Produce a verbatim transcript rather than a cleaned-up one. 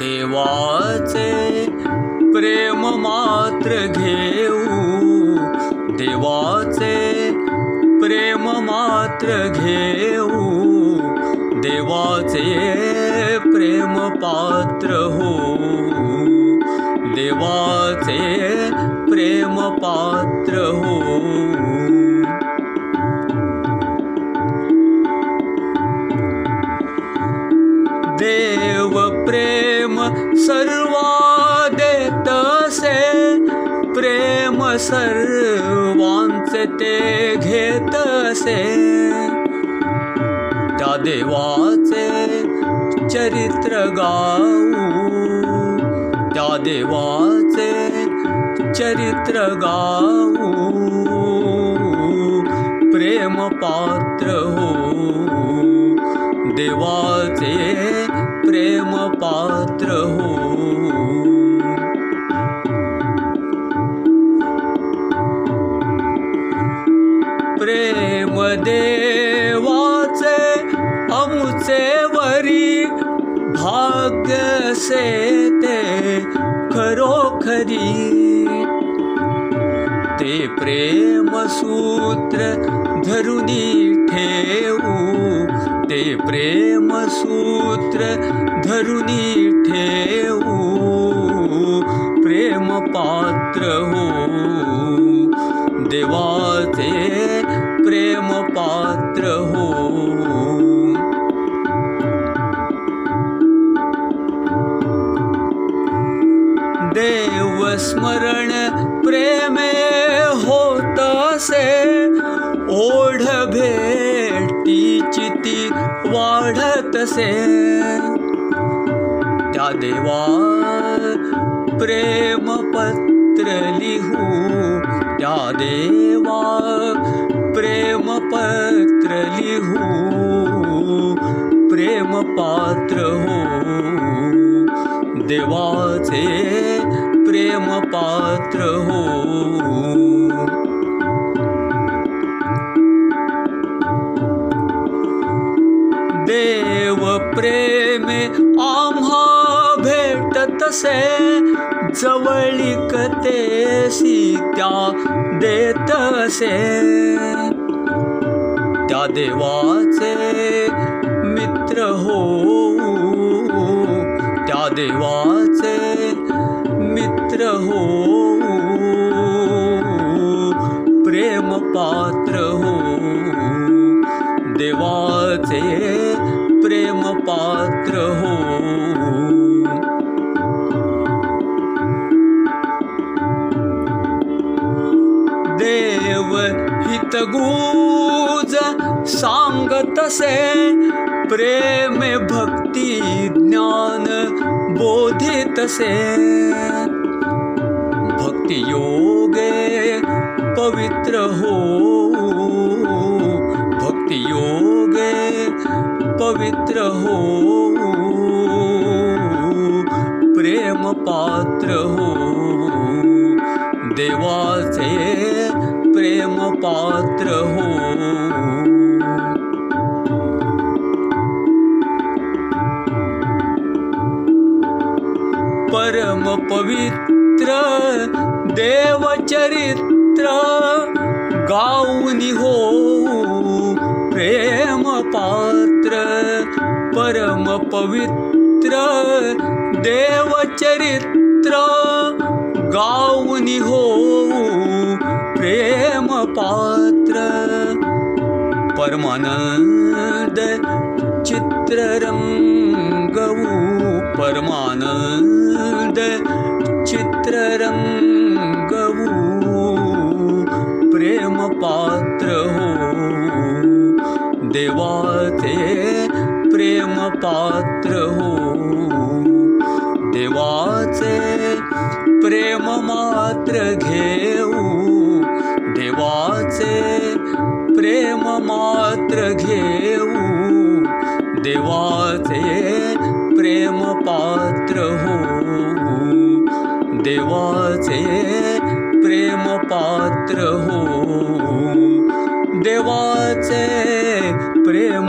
देवाचे प्रेम मात्र घेऊ, देवाचे प्रेम मात्र घेऊ, देवाचे प्रेम पात्र हो, देवाचे प्रेम पात्र हो। देव प्रेम सर्वा देत असे, प्रेम सर्वांचे ते घेत असे, त्या देवाचे चरित्र गाऊ, त्या देवाचे चरित्र गाऊ, प्रेम पात्र हो, देवाचे प्रेम पात्र हो। प्रेम देवाचे आमचे वरी, भाग्य से ते खरोखरी, ते प्रेम सूत्र धरुनी ठेवू, ते प्रेम सूत्र धरुनी ठेवू, प्रेम पात्र हो, देवाचे प्रेम पात्र हो। देव स्मरण प्रेमे होत असे, ओढ भेटीची ती वाढत असे, त्या देवा प्रेम पत्र लिहू, त्या देवा प्रेम पत्र लिहू, प्रेम पात्र हो, देवाचे प्रेम पात्र हो। देव प्रेमे आम्हा भेटतसे, जवळीक तेसी त्या देतसे, त्या देवाचे मित्र हो, त्या देवाचे मित्र हो, प्रेम पात्र हो, देवाचे प्रेम पात्र हो। देव हितगुज सांगतसे, प्रेम भक्ती ज्ञान बोधितसे, भक्ति योगे पवित्र हो, भक्ति योगे पवित्र हो, प्रेम पात्र हो, देवाचे प्रेम पात्र हो। परम पवित्र देव चरित्र गाऊनी हो, प्रेम पात्र, परम पवित्र देव चरित्र गाऊनी हो, प्रेम पात्र, परमानंद चित्र रंगवू, परमानंद चित्र रंगवू, प्रेम पात्र हो, देवाचे प्रेम पात्र हो, देवाचे प्रेम मात्र घेऊ, देवाचे प्रेम मात्र घेऊ, देवाचे प्रेम पात्र हो, देवाचे प्रेम पात्र हो, देवाचे प्रेम